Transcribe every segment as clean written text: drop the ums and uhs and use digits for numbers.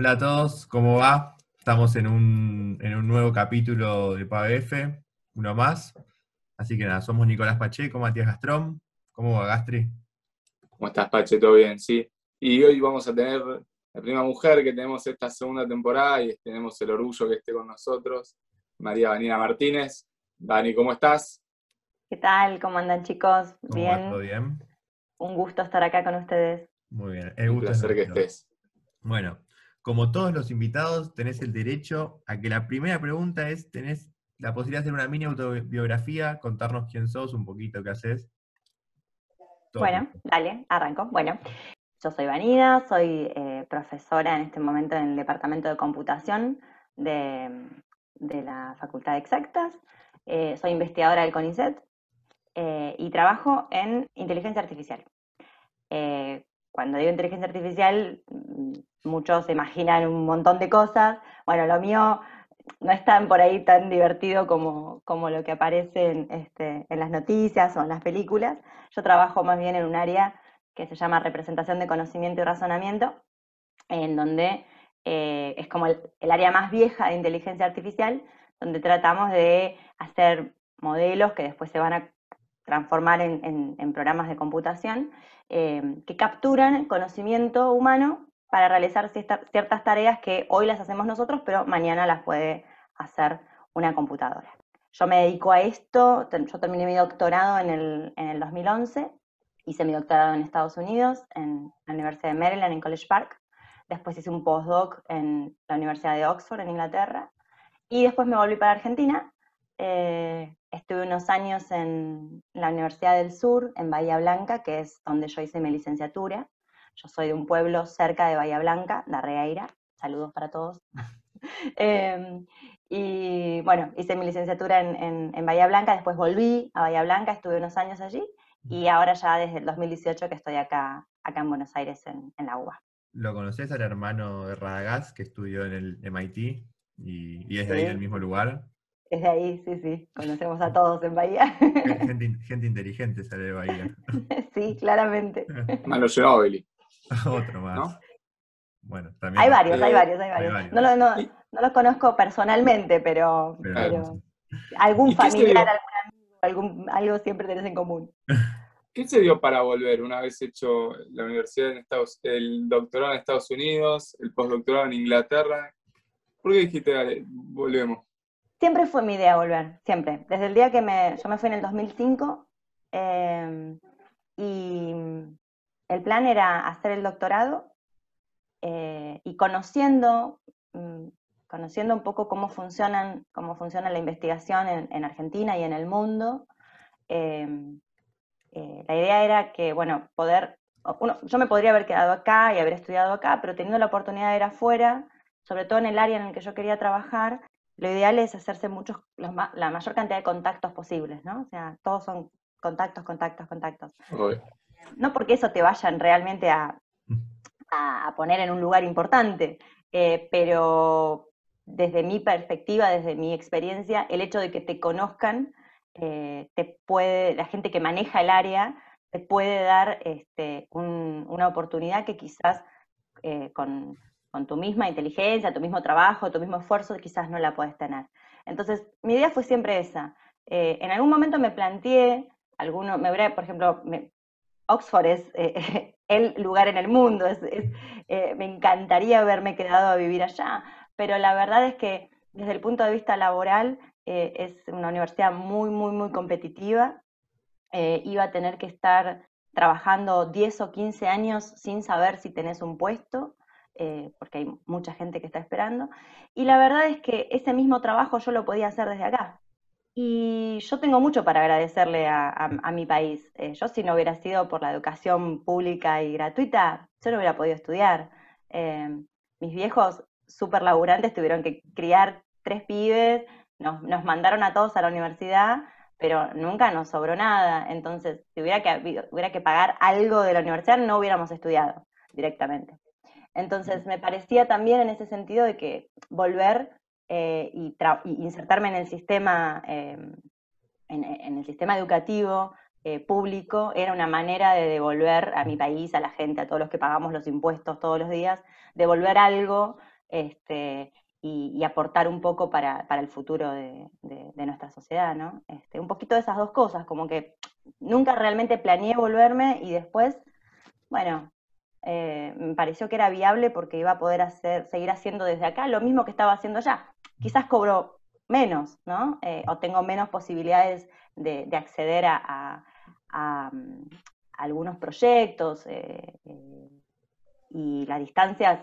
Hola a todos, ¿cómo va? Estamos en un nuevo capítulo de PABF, uno más. Así que nada, somos Nicolás Pacheco, Matías Gastrón. ¿Cómo va, Gastri? ¿Cómo estás, Pache? ¿Todo bien? Sí. Y hoy vamos a tener la primera mujer que tenemos esta segunda temporada y tenemos el orgullo que esté con nosotros, María Vanina Martínez. Dani, ¿cómo estás? ¿Qué tal? ¿Cómo andan, chicos? ¿Bien? ¿Todo bien? Un gusto estar acá con ustedes. Muy bien, el gusto es nuestro. Un placer que estés. Bueno, como todos los invitados, tenés el derecho a que la primera pregunta es, tenés la posibilidad de hacer una mini autobiografía, contarnos quién sos, un poquito qué haces. Bueno, dale, arranco. Bueno, yo soy Vanina, soy profesora en este momento en el Departamento de Computación de la Facultad de Exactas. Soy investigadora del CONICET y trabajo en inteligencia artificial. Cuando digo inteligencia artificial, muchos se imaginan un montón de cosas. Bueno, lo mío no es tan por ahí tan divertido como lo que aparece en las noticias o en las películas. Yo trabajo más bien en un área que se llama representación de conocimiento y razonamiento, en donde es como el área más vieja de inteligencia artificial, donde tratamos de hacer modelos que después se van a transformar en programas de computación, que capturan conocimiento humano para realizar ciertas tareas que hoy las hacemos nosotros, pero mañana las puede hacer una computadora. Yo me dedico a esto, yo terminé mi doctorado en el 2011, hice mi doctorado en Estados Unidos, en la Universidad de Maryland, en College Park, después hice un postdoc en la Universidad de Oxford, en Inglaterra, y después me volví para Argentina. Estuve unos años en la Universidad del Sur, en Bahía Blanca, que es donde yo hice mi licenciatura. Yo soy de un pueblo cerca de Bahía Blanca, La Reira, saludos para todos. Y bueno, hice mi licenciatura en Bahía Blanca, después volví a Bahía Blanca, estuve unos años allí, y ahora ya desde el 2018 que estoy acá en Buenos Aires, en la UBA. ¿Lo conocés al hermano de Radagás, que estudió en el MIT y es de ahí del mismo lugar? Es de ahí, sí, conocemos a todos en Bahía. Gente inteligente sale de Bahía. Sí, claramente. Mano Ginóbili. Otro más. ¿No? Bueno, también. Hay varios. No los conozco personalmente, pero algún familiar, algo siempre tenés en común. ¿Qué se dio para volver una vez hecho la universidad el doctorado en Estados Unidos, el postdoctorado en Inglaterra? ¿Por qué dijiste, dale, volvemos? Siempre fue mi idea volver, siempre. Desde el día que yo me fui en el 2005, y el plan era hacer el doctorado, y conociendo un poco cómo funciona la investigación en Argentina y en el mundo, la idea era que, bueno, yo me podría haber quedado acá y haber estudiado acá, pero teniendo la oportunidad de ir afuera, sobre todo en el área en el que yo quería trabajar, lo ideal es hacerse la mayor cantidad de contactos posibles, ¿no? O sea, todos son contactos. Obvio. No porque eso te vayan realmente a poner en un lugar importante, pero desde mi perspectiva, desde mi experiencia, el hecho de que te conozcan, la gente que maneja el área te puede dar una oportunidad que quizás con tu misma inteligencia, tu mismo trabajo, tu mismo esfuerzo, quizás no la podés tener. Entonces, mi idea fue siempre esa. En algún momento me planteé, Oxford es el lugar en el mundo, me encantaría haberme quedado a vivir allá, pero la verdad es que desde el punto de vista laboral es una universidad muy, muy, muy competitiva. Iba a tener que estar trabajando 10 o 15 años sin saber si tenés un puesto, porque hay mucha gente que está esperando, y la verdad es que ese mismo trabajo yo lo podía hacer desde acá. Y yo tengo mucho para agradecerle a mi país. Yo, si no hubiera sido por la educación pública y gratuita, yo no hubiera podido estudiar. Mis viejos súper laburantes tuvieron que criar 3 pibes, nos mandaron a todos a la universidad, pero nunca nos sobró nada. Entonces, si hubiera que pagar algo de la universidad, no hubiéramos estudiado directamente. Entonces me parecía también en ese sentido de que volver y insertarme en el sistema, en el sistema educativo público, era una manera de devolver a mi país, a la gente, a todos los que pagamos los impuestos todos los días, devolver algo y aportar un poco para el futuro de nuestra sociedad, ¿no? Un poquito de esas dos cosas, como que nunca realmente planeé volverme y después, bueno, me pareció que era viable porque iba a poder seguir haciendo desde acá lo mismo que estaba haciendo allá. Quizás cobro menos, ¿no? O tengo menos posibilidades de acceder a algunos proyectos y las distancias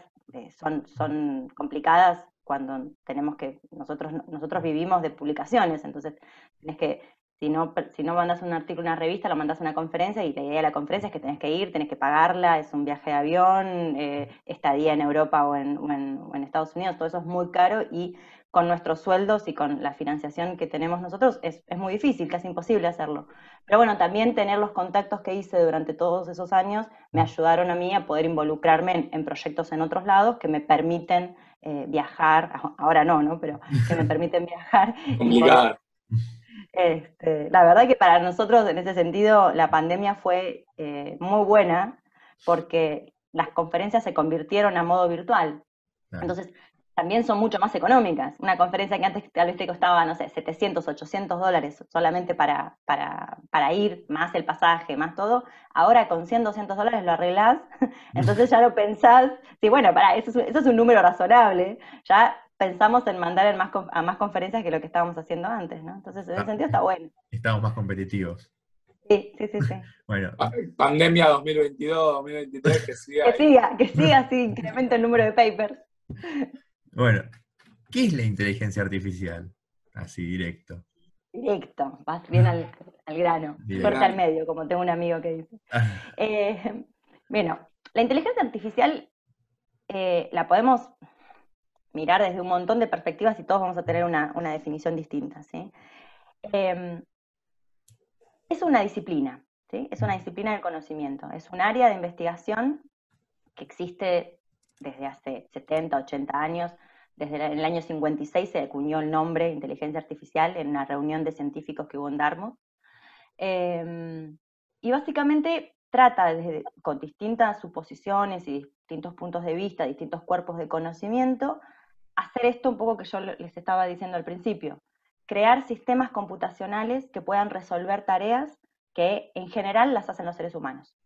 son complicadas cuando tenemos que, nosotros vivimos de publicaciones, entonces tenés que, si no mandas un artículo a una revista, lo mandas a una conferencia y la idea de la conferencia es que tenés que ir, tenés que pagarla, es un viaje de avión, estadía en Europa o en Estados Unidos, todo eso es muy caro y con nuestros sueldos y con la financiación que tenemos nosotros es muy difícil, casi imposible hacerlo. Pero bueno, también tener los contactos que hice durante todos esos años me ayudaron a mí a poder involucrarme en proyectos en otros lados que me permiten viajar, ahora no, ¿no? Pero que me permiten viajar. Complicado. La verdad que para nosotros en ese sentido la pandemia fue muy buena porque las conferencias se convirtieron a modo virtual, entonces también son mucho más económicas. Una conferencia que antes tal vez te costaba, no sé, 700, 800 dólares solamente para ir, más el pasaje, más todo, ahora con 100, 200 dólares lo arreglás, entonces ya lo pensás, sí, bueno, eso es un número razonable, ya pensamos en mandar a más conferencias que lo que estábamos haciendo antes, ¿no? Entonces, en ese sentido está bueno. Estamos más competitivos. Sí, sí, sí, sí. Bueno. Pandemia 2022, 2023, que siga. que siga así, incrementa el número de papers. Bueno, ¿qué es la inteligencia artificial? Así, directo. Directo, vas bien al grano. Corta al medio, como tengo un amigo que dice. Bueno, la inteligencia artificial la podemos mirar desde un montón de perspectivas y todos vamos a tener una definición distinta, ¿sí? Es una disciplina, ¿sí? Es una disciplina del conocimiento, es un área de investigación que existe desde hace 70, 80 años, desde el año 56 se acuñó el nombre inteligencia artificial en una reunión de científicos que hubo en Dartmouth, y básicamente trata con distintas suposiciones y distintos puntos de vista, distintos cuerpos de conocimiento, hacer esto un poco que yo les estaba diciendo al principio, crear sistemas computacionales que puedan resolver tareas que en general las hacen los seres humanos.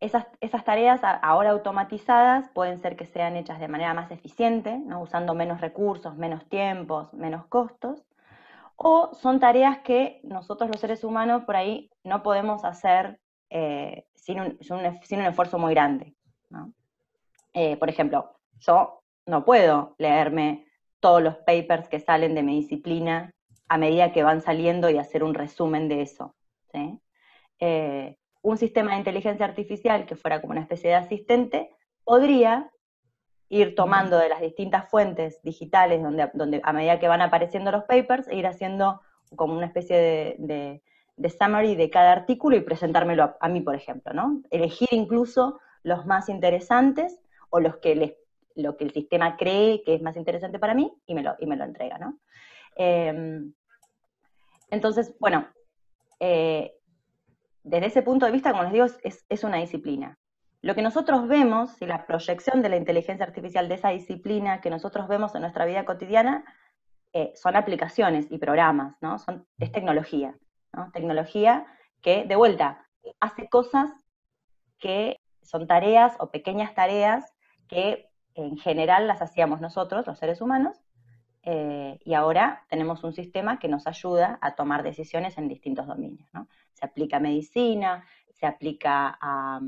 Esas tareas ahora automatizadas pueden ser que sean hechas de manera más eficiente, ¿no? Usando menos recursos, menos tiempos, menos costos, o son tareas que nosotros los seres humanos por ahí no podemos hacer sin un esfuerzo muy grande, ¿no? Por ejemplo, yo no puedo leerme todos los papers que salen de mi disciplina a medida que van saliendo y hacer un resumen de eso, ¿sí? Un sistema de inteligencia artificial que fuera como una especie de asistente podría ir tomando de las distintas fuentes digitales donde a medida que van apareciendo los papers e ir haciendo como una especie de summary de cada artículo y presentármelo a mí, por ejemplo, ¿no? Elegir incluso los más interesantes o lo que el sistema cree que es más interesante para mí y me lo entrega, ¿no? Entonces, bueno, desde ese punto de vista, como les digo, es una disciplina. Lo que nosotros vemos, y la proyección de la inteligencia artificial de esa disciplina que nosotros vemos en nuestra vida cotidiana, son aplicaciones y programas, ¿no? Es tecnología, ¿no? Tecnología que, de vuelta, hace cosas que son tareas o pequeñas tareas que en general las hacíamos nosotros, los seres humanos, y ahora tenemos un sistema que nos ayuda a tomar decisiones en distintos dominios, ¿no? Se aplica a medicina, se aplica a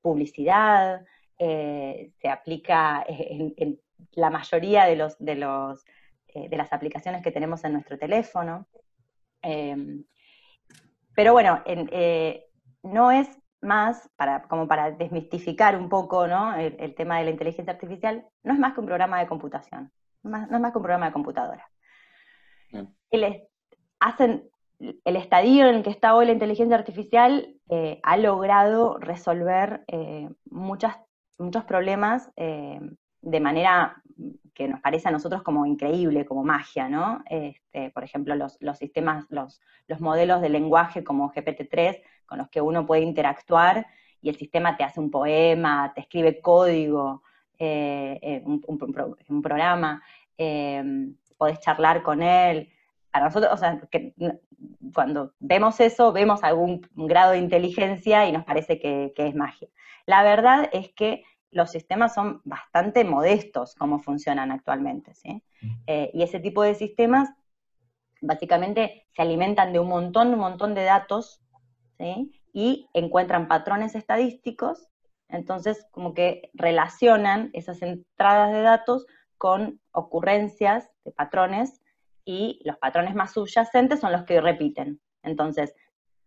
publicidad, se aplica en la mayoría de las aplicaciones que tenemos en nuestro teléfono. Pero bueno, no es más, como para desmistificar un poco, ¿no? el tema de la inteligencia artificial, no es más que un programa de computación, no es más que un programa de computadora. El estadio en el que está hoy la inteligencia artificial ha logrado resolver muchos problemas de manera que nos parece a nosotros como increíble, como magia, ¿no? Por ejemplo, los sistemas, los modelos de lenguaje como GPT-3, con los que uno puede interactuar, y el sistema te hace un poema, te escribe código, un programa, podés charlar con él. A nosotros, o sea, que cuando vemos eso, vemos algún grado de inteligencia y nos parece que es magia. La verdad es que los sistemas son bastante modestos como funcionan actualmente, ¿sí? Y ese tipo de sistemas básicamente se alimentan de un montón de datos, ¿sí? Y encuentran patrones estadísticos, entonces como que relacionan esas entradas de datos con ocurrencias de patrones, y los patrones más subyacentes son los que repiten. Entonces,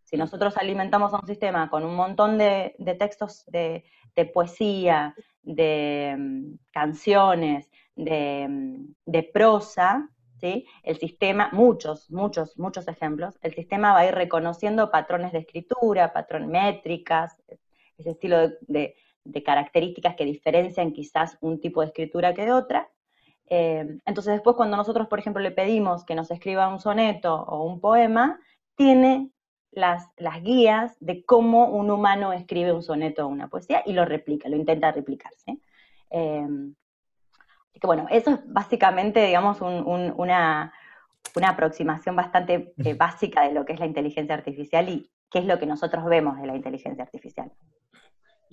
si nosotros alimentamos a un sistema con un montón de textos de poesía, de canciones, de prosa, ¿sí? El sistema, muchos ejemplos, el sistema va a ir reconociendo patrones de escritura, patrones métricas, ese estilo de características que diferencian quizás un tipo de escritura que de otra. Entonces después cuando nosotros, por ejemplo, le pedimos que nos escriba un soneto o un poema, tiene las guías de cómo un humano escribe un soneto o una poesía y lo replica, lo intenta replicarse. Así que bueno, eso es básicamente, digamos, una aproximación bastante básica de lo que es la inteligencia artificial y qué es lo que nosotros vemos de la inteligencia artificial.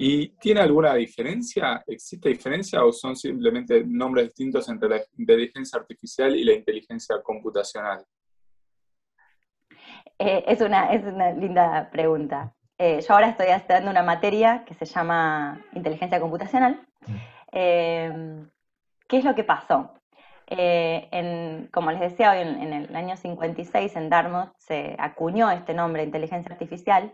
¿Y tiene alguna diferencia? ¿Existe diferencia o son simplemente nombres distintos entre la inteligencia artificial y la inteligencia computacional? Es una linda pregunta. Yo ahora estoy dando una materia que se llama Inteligencia Computacional. ¿Qué es lo que pasó? Como les decía, hoy en el año 56 en Dartmouth se acuñó este nombre, inteligencia artificial.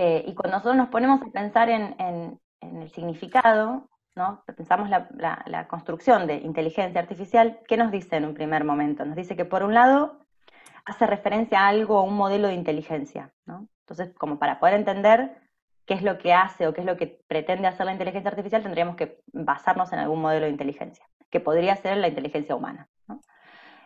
Y cuando nosotros nos ponemos a pensar en el significado, ¿no? Pensamos la construcción de inteligencia artificial, ¿qué nos dice en un primer momento? Nos dice que por un lado hace referencia a algo, a un modelo de inteligencia, ¿no? Entonces, como para poder entender qué es lo que hace o qué es lo que pretende hacer la inteligencia artificial, tendríamos que basarnos en algún modelo de inteligencia, que podría ser la inteligencia humana, ¿no?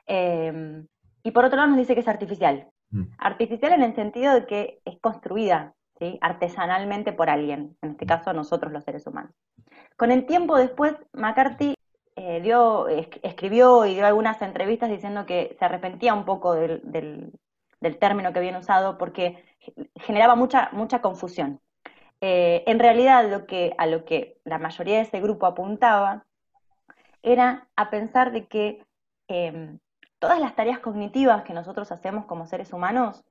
Y por otro lado nos dice que es artificial. Artificial en el sentido de que es construida, ¿sí? Artesanalmente por alguien, en este caso nosotros los seres humanos. Con el tiempo después, McCarthy escribió y dio algunas entrevistas diciendo que se arrepentía un poco del término que habían usado porque generaba mucha confusión. En realidad a lo que la mayoría de ese grupo apuntaba era a pensar de que todas las tareas cognitivas que nosotros hacemos como seres humanos,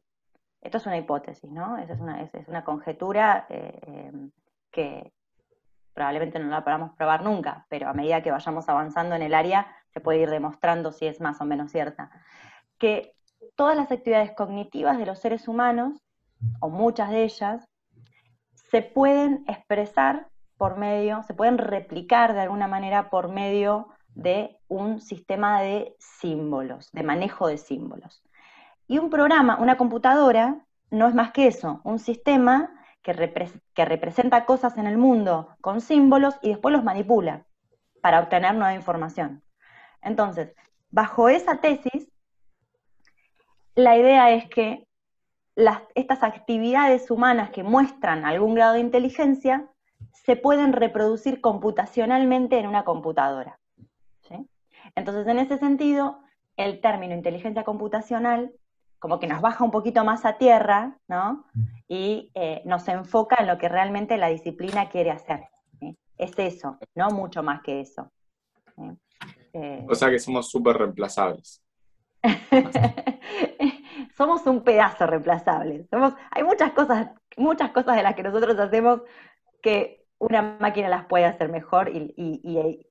esto es una hipótesis, ¿no? Es una conjetura que probablemente no la podamos probar nunca, pero a medida que vayamos avanzando en el área se puede ir demostrando si es más o menos cierta. Que todas las actividades cognitivas de los seres humanos, o muchas de ellas, se pueden expresar por medio, se pueden replicar de alguna manera por medio de un sistema de símbolos, de manejo de símbolos. Y un programa, una computadora, no es más que eso, un sistema que representa cosas en el mundo con símbolos y después los manipula para obtener nueva información. Entonces, bajo esa tesis, la idea es que estas actividades humanas que muestran algún grado de inteligencia se pueden reproducir computacionalmente en una computadora. ¿Sí? Entonces, en ese sentido, el término inteligencia computacional como que nos baja un poquito más a tierra, ¿no? Y nos enfoca en lo que realmente la disciplina quiere hacer, ¿sí? Es eso, no mucho más que eso, ¿sí? O sea que somos súper reemplazables. Somos un pedazo reemplazables. Hay muchas cosas de las que nosotros hacemos que una máquina las puede hacer mejor y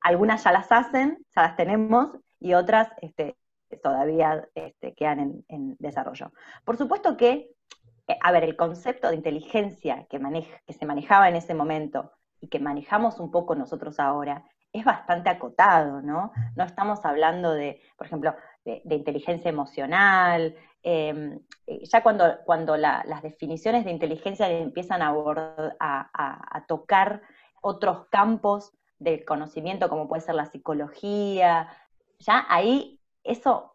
algunas ya las hacen, ya las tenemos, y otras todavía quedan en desarrollo. Por supuesto que, a ver, el concepto de inteligencia que se manejaba en ese momento y que manejamos un poco nosotros ahora, es bastante acotado, ¿no? No estamos hablando de, por ejemplo, de inteligencia emocional. Ya cuando las definiciones de inteligencia empiezan a tocar otros campos del conocimiento, como puede ser la psicología, ya ahí eso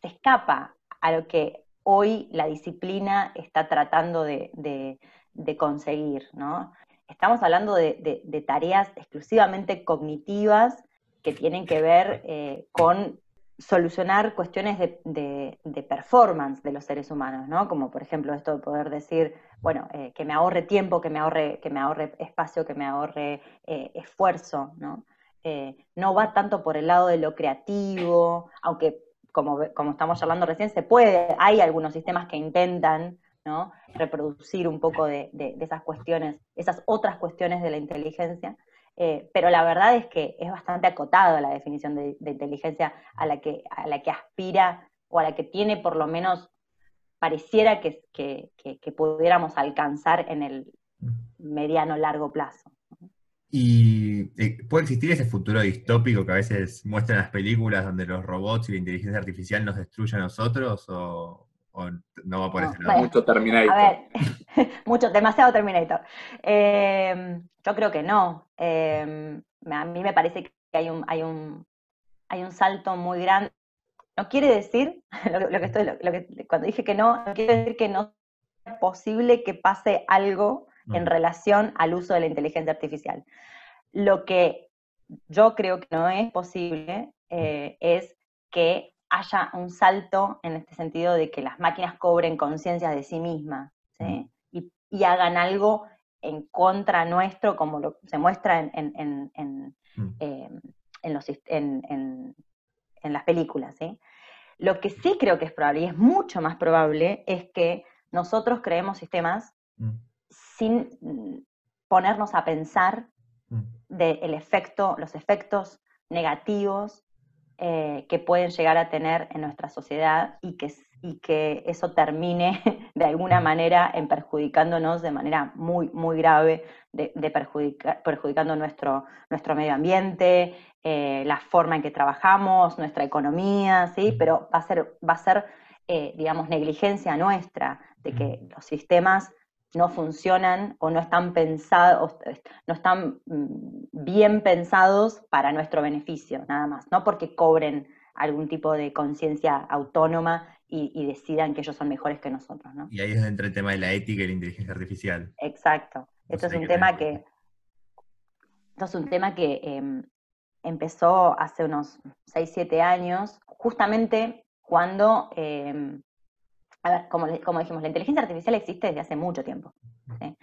se escapa a lo que hoy la disciplina está tratando de conseguir, ¿no? estamos hablando de tareas exclusivamente cognitivas que tienen que ver con solucionar cuestiones de performance de los seres humanos, ¿no? Como por ejemplo esto de poder decir, bueno, que me ahorre tiempo, que me ahorre espacio, que me ahorre esfuerzo, ¿no? No va tanto por el lado de lo creativo, aunque como estamos hablando recién, se puede, hay algunos sistemas que intentan, ¿no?, reproducir un poco de esas cuestiones, esas otras cuestiones de la inteligencia. Pero la verdad es que es bastante acotada la definición de inteligencia a la que aspira, o a la que tiene, por lo menos, pareciera que pudiéramos alcanzar en el mediano-largo plazo. ¿Y puede existir ese futuro distópico que a veces muestran las películas donde los robots y la inteligencia artificial nos destruyen a nosotros, o no va por ese lado? Mucho Terminator. A ver, demasiado Terminator. Yo creo que no. A mí me parece que hay un salto muy grande. No quiere decir, cuando dije que no quiere decir que no sea posible que pase algo en relación al uso de la inteligencia artificial. Lo que yo creo que no es posible es que haya un salto en este sentido de que las máquinas cobren conciencia de sí mismas, ¿sí? Y hagan algo en contra nuestro, como se muestra en las películas, ¿sí? Lo que sí creo que es probable, y es mucho más probable, es que nosotros creemos sistemas sin ponernos a pensar los efectos negativos que pueden llegar a tener en nuestra sociedad, y que eso termine de alguna manera en perjudicándonos de manera muy, muy grave, perjudicando nuestro medio ambiente, la forma en que trabajamos, nuestra economía, ¿sí? Pero va a ser digamos, negligencia nuestra, de que los sistemas no funcionan o no están pensados, no están bien pensados para nuestro beneficio, nada más, no porque cobren algún tipo de conciencia autónoma y decidan que ellos son mejores que nosotros, ¿no? Y ahí es entre el tema de la ética y la inteligencia artificial. Exacto. Esto es un tema que empezó hace unos 6-7 años, justamente cuando... A ver, como dijimos, la inteligencia artificial existe desde hace mucho tiempo, ¿sí?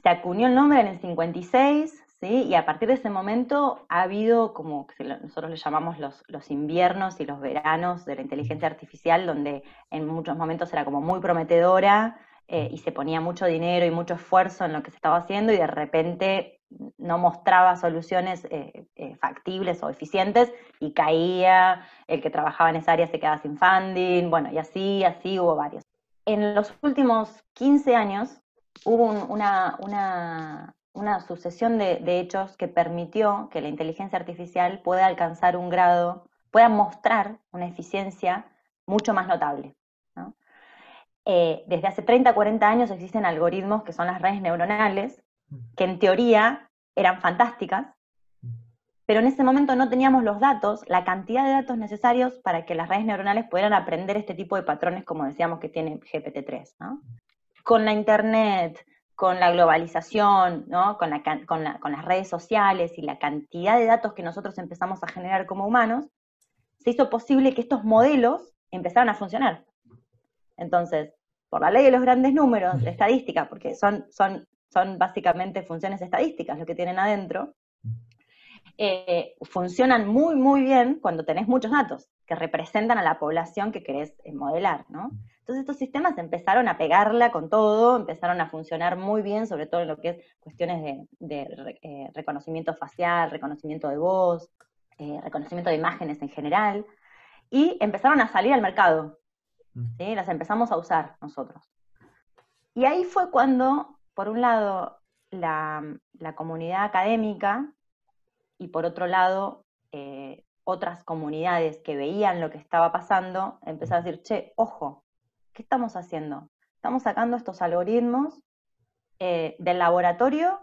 Se acuñó el nombre en el 56, ¿sí? Y a partir de ese momento ha habido, como nosotros le llamamos los inviernos y los veranos de la inteligencia artificial, donde en muchos momentos era como muy prometedora y se ponía mucho dinero y mucho esfuerzo en lo que se estaba haciendo, y de repente no mostraba soluciones factibles o eficientes, y caía, el que trabajaba en esa área se quedaba sin funding, bueno, y así hubo varios. En los últimos 15 años hubo una sucesión de hechos que permitió que la inteligencia artificial pueda alcanzar un grado, pueda mostrar una eficiencia mucho más notable, ¿no? Desde hace 30-40 años existen algoritmos que son las redes neuronales, que en teoría eran fantásticas, pero en ese momento no teníamos los datos, la cantidad de datos necesarios para que las redes neuronales pudieran aprender este tipo de patrones, como decíamos que tiene GPT-3, ¿no? Con la internet, con la globalización, ¿no?, con las redes sociales y la cantidad de datos que nosotros empezamos a generar como humanos, se hizo posible que estos modelos empezaran a funcionar. Entonces, por la ley de los grandes números, la estadística, porque son básicamente funciones estadísticas lo que tienen adentro, funcionan muy, muy bien cuando tenés muchos datos que representan a la población que querés modelar, ¿no? Entonces estos sistemas empezaron a pegarla con todo, empezaron a funcionar muy bien, sobre todo en lo que es cuestiones de reconocimiento facial, reconocimiento de voz, reconocimiento de imágenes en general, y empezaron a salir al mercado, ¿sí? Las empezamos a usar nosotros. Y ahí fue cuando... Por un lado, la comunidad académica, y por otro lado, otras comunidades que veían lo que estaba pasando, empezaron a decir, che, ojo, ¿qué estamos haciendo? Estamos sacando estos algoritmos del laboratorio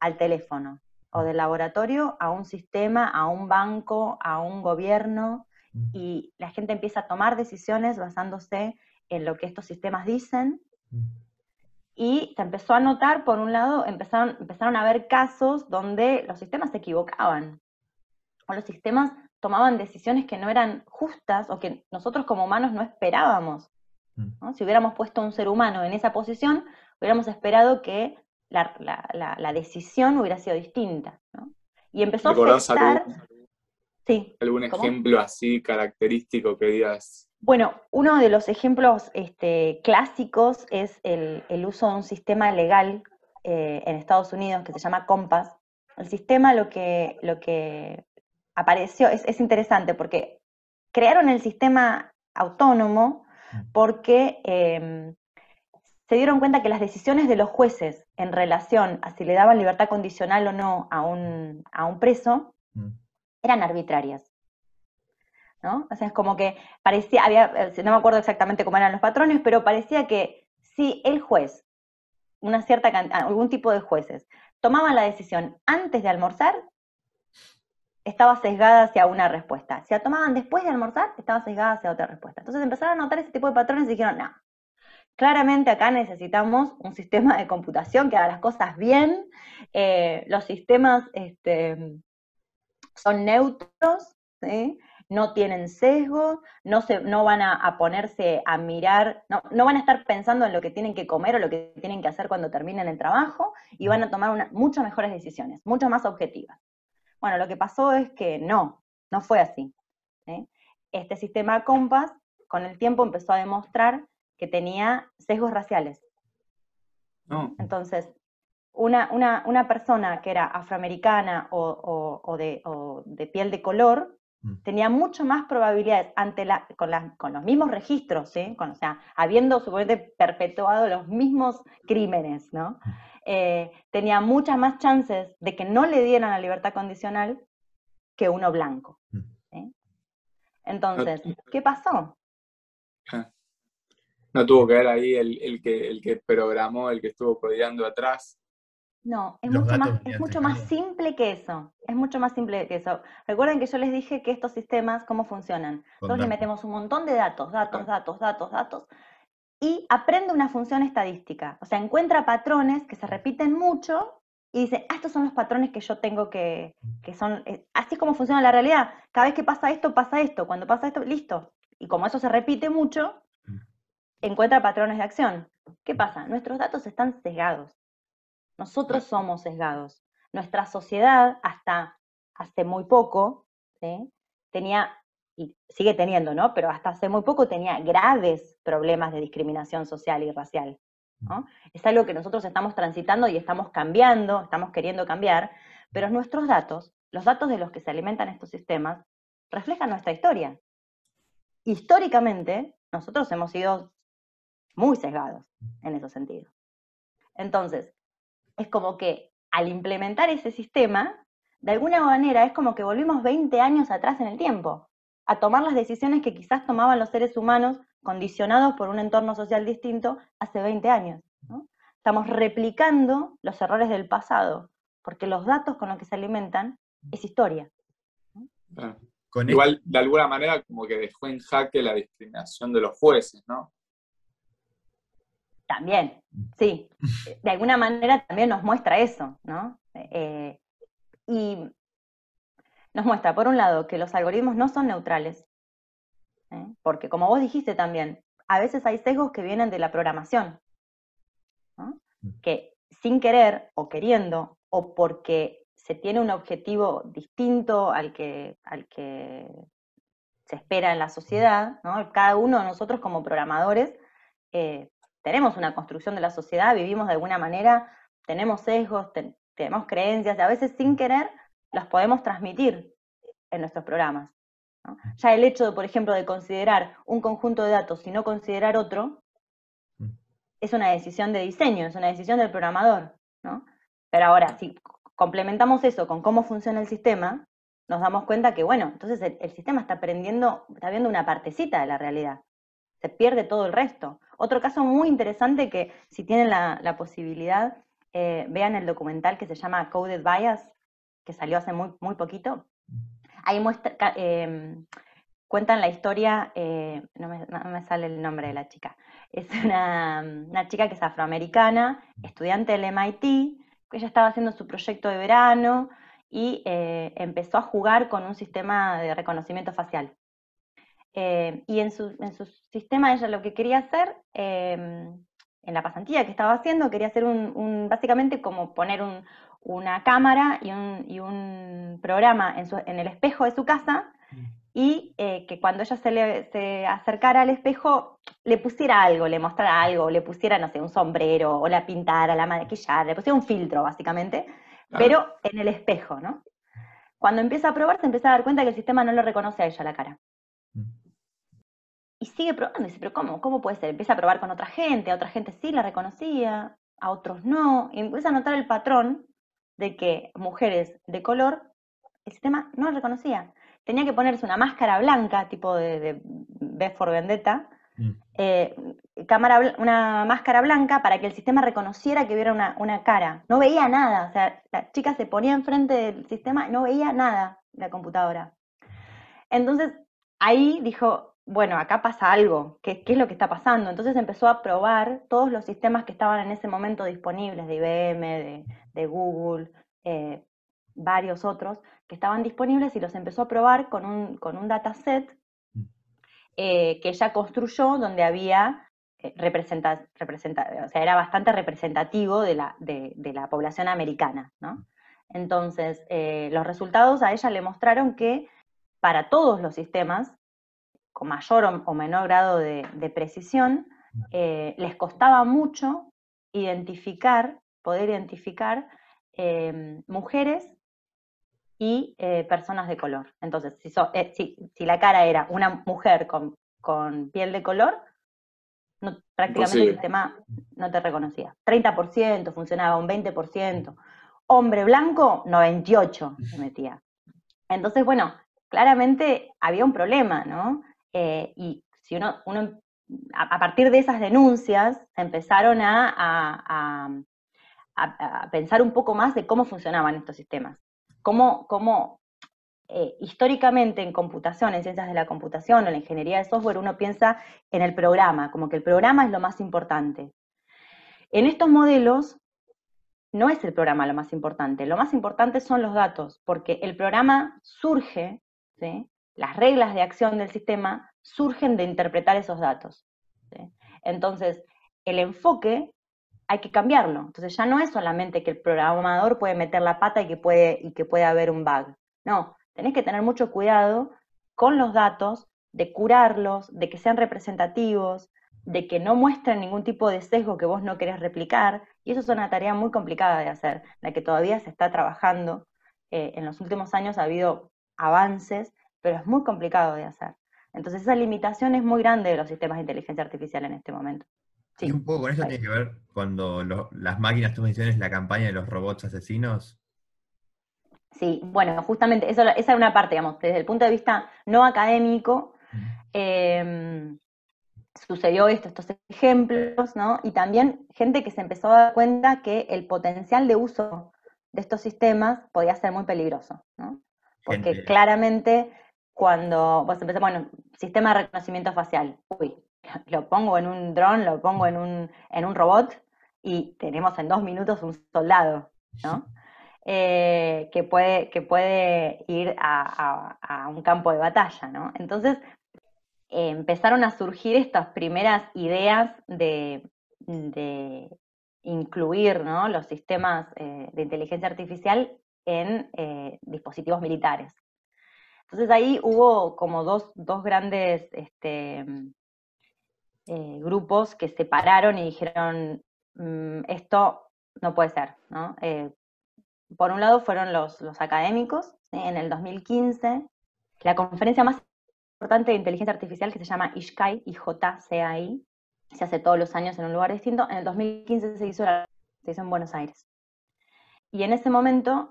al teléfono, o del laboratorio a un sistema, a un banco, a un gobierno, y la gente empieza a tomar decisiones basándose en lo que estos sistemas dicen, y se empezó a notar, por un lado, empezaron a haber casos donde los sistemas se equivocaban, o los sistemas tomaban decisiones que no eran justas, o que nosotros como humanos no esperábamos, ¿no? Si hubiéramos puesto a un ser humano en esa posición, hubiéramos esperado que la decisión hubiera sido distinta, ¿no? Y empezó a afectar... ¿Algún ejemplo así característico que digas? Bueno, uno de los ejemplos clásicos es el uso de un sistema legal en Estados Unidos que se llama COMPAS. El sistema lo que apareció, es interesante porque crearon el sistema autónomo porque se dieron cuenta que las decisiones de los jueces en relación a si le daban libertad condicional o no a un preso, eran arbitrarias, ¿no? O sea, es como que parecía, no me acuerdo exactamente cómo eran los patrones, pero parecía que si el juez, algún tipo de jueces, tomaba la decisión antes de almorzar, estaba sesgada hacia una respuesta. Si la tomaban después de almorzar, estaba sesgada hacia otra respuesta. Entonces empezaron a notar ese tipo de patrones y dijeron, no, claramente acá necesitamos un sistema de computación que haga las cosas bien, los sistemas... son neutros, ¿sí? No tienen sesgos, no van a ponerse a mirar, no van a estar pensando en lo que tienen que comer o lo que tienen que hacer cuando terminen el trabajo, y van a tomar muchas mejores decisiones, mucho más objetivas. Bueno, lo que pasó es que no fue así, ¿sí? Este sistema COMPAS con el tiempo empezó a demostrar que tenía sesgos raciales. Entonces... Una persona que era afroamericana o de piel de color tenía mucho más probabilidades con los mismos registros, ¿sí? Habiendo supuestamente perpetuado los mismos crímenes, ¿no? Tenía muchas más chances de que no le dieran la libertad condicional que uno blanco, ¿sí? Entonces, ¿qué pasó? ¿No tuvo que ver ahí el que programó, el que estuvo codiando atrás? No, es mucho más simple que eso. Es mucho más simple que eso. Recuerden que yo les dije que estos sistemas, ¿cómo funcionan? Nosotros le metemos un montón de datos, y aprende una función estadística. O sea, encuentra patrones que se repiten mucho, y dice, estos son los patrones que yo tengo que son... Así es como funciona la realidad. Cada vez que pasa esto, cuando pasa esto, listo. Y como eso se repite mucho, encuentra patrones de acción. ¿Qué pasa? Nuestros datos están sesgados. Nosotros somos sesgados. Nuestra sociedad, hasta hace muy poco, ¿sí? Tenía, y sigue teniendo, ¿no? Pero hasta hace muy poco tenía graves problemas de discriminación social y racial, ¿no? Es algo que nosotros estamos transitando y estamos cambiando, estamos queriendo cambiar, pero nuestros datos, los datos de los que se alimentan estos sistemas, reflejan nuestra historia. Históricamente, nosotros hemos sido muy sesgados en ese sentido. Entonces, es como que al implementar ese sistema, de alguna manera es como que volvimos 20 años atrás en el tiempo, a tomar las decisiones que quizás tomaban los seres humanos condicionados por un entorno social distinto hace 20 años, ¿no? Estamos replicando los errores del pasado, porque los datos con los que se alimentan es historia, ¿no? Igual, de alguna manera, como que dejó en jaque la discriminación de los jueces, ¿no? También, sí. De alguna manera también nos muestra eso, ¿no? Y nos muestra, por un lado, que los algoritmos no son neutrales, ¿eh? Porque, como vos dijiste también, a veces hay sesgos que vienen de la programación, ¿no? Que sin querer o queriendo, o porque se tiene un objetivo distinto al que se espera en la sociedad, ¿no? Cada uno de nosotros como programadores... tenemos una construcción de la sociedad, vivimos de alguna manera, tenemos sesgos, tenemos creencias, y a veces sin querer las podemos transmitir en nuestros programas, ¿no? Ya el hecho, por ejemplo, de considerar un conjunto de datos y no considerar otro, es una decisión de diseño, es una decisión del programador, ¿no? Pero ahora, si complementamos eso con cómo funciona el sistema, nos damos cuenta que, bueno, entonces el sistema está viendo una partecita de la realidad, se pierde todo el resto. Otro caso muy interesante que, si tienen la posibilidad, vean el documental que se llama Coded Bias, que salió hace muy poquito. Ahí muestra cuentan la historia, no me sale el nombre de la chica, es una chica que es afroamericana, estudiante del MIT, que ella estaba haciendo su proyecto de verano y empezó a jugar con un sistema de reconocimiento facial. Y en su sistema ella lo que quería hacer, en la pasantía que estaba haciendo, quería hacer básicamente como poner una cámara y un programa en el espejo de su casa, y que cuando ella se acercara al espejo le pusiera algo, le mostrara algo, le pusiera, no sé, un sombrero, o la pintara, la maquillara, le pusiera un filtro básicamente, pero en el espejo, ¿no? Cuando empieza a probar, se empieza a dar cuenta que el sistema no le reconoce a ella la cara. Y sigue probando, y dice, pero ¿cómo puede ser? Empieza a probar con otra gente sí la reconocía, a otros no, y empieza a notar el patrón de que mujeres de color, el sistema no la reconocía. Tenía que ponerse una máscara blanca, tipo de V for Vendetta, una máscara blanca para que el sistema reconociera que hubiera una cara. No veía nada, o sea, la chica se ponía enfrente del sistema y no veía nada la computadora. Entonces, ahí dijo, bueno, acá pasa algo, ¿qué es lo que está pasando? Entonces empezó a probar todos los sistemas que estaban en ese momento disponibles, de IBM, de Google, varios otros que estaban disponibles, y los empezó a probar con un dataset que ella construyó, donde había o sea, era bastante representativo de la población americana, ¿no? Entonces, los resultados a ella le mostraron que para todos los sistemas, con mayor o menor grado de precisión, les costaba mucho poder identificar mujeres y personas de color. Entonces, si la cara era una mujer con piel de color, prácticamente el sistema no te reconocía. 30% funcionaba, un 20%. Hombre blanco, 98% se metía. Entonces, bueno, claramente había un problema, ¿no? Y si uno a partir de esas denuncias empezaron a pensar un poco más de cómo funcionaban estos sistemas. Cómo históricamente en computación, en ciencias de la computación o en la ingeniería de software, uno piensa en el programa, como que el programa es lo más importante. En estos modelos no es el programa lo más importante son los datos, porque el programa surge, ¿sí? Las reglas de acción del sistema surgen de interpretar esos datos, ¿sí? Entonces, el enfoque hay que cambiarlo. Entonces ya no es solamente que el programador puede meter la pata y que puede haber un bug. No, tenés que tener mucho cuidado con los datos, de curarlos, de que sean representativos, de que no muestren ningún tipo de sesgo que vos no querés replicar, y eso es una tarea muy complicada de hacer, la que todavía se está trabajando. En los últimos años ha habido avances, pero es muy complicado de hacer. Entonces esa limitación es muy grande de los sistemas de inteligencia artificial en este momento. Sí, y un poco con eso tiene que ver cuando las máquinas, tú mencionas la campaña de los robots asesinos. Sí, bueno, justamente, esa es una parte, digamos, desde el punto de vista no académico, sucedió estos ejemplos, ¿no? Y también gente que se empezó a dar cuenta que el potencial de uso de estos sistemas podía ser muy peligroso, ¿no? Porque claramente cuando vos empezás, bueno, sistema de reconocimiento facial, lo pongo en un dron, lo pongo en un robot, y tenemos en 2 minutos un soldado, ¿no? Que puede ir a un campo de batalla, ¿no? Entonces, empezaron a surgir estas primeras ideas de incluir, ¿no?, los sistemas de inteligencia artificial en dispositivos militares. Entonces ahí hubo como dos grandes grupos que se pararon y dijeron, esto no puede ser, ¿no? Por un lado fueron los académicos, ¿sí? En el 2015, la conferencia más importante de inteligencia artificial, que se llama IJCAI, IJCAI, se hace todos los años en un lugar distinto, en el 2015 se hizo en Buenos Aires. Y en ese momento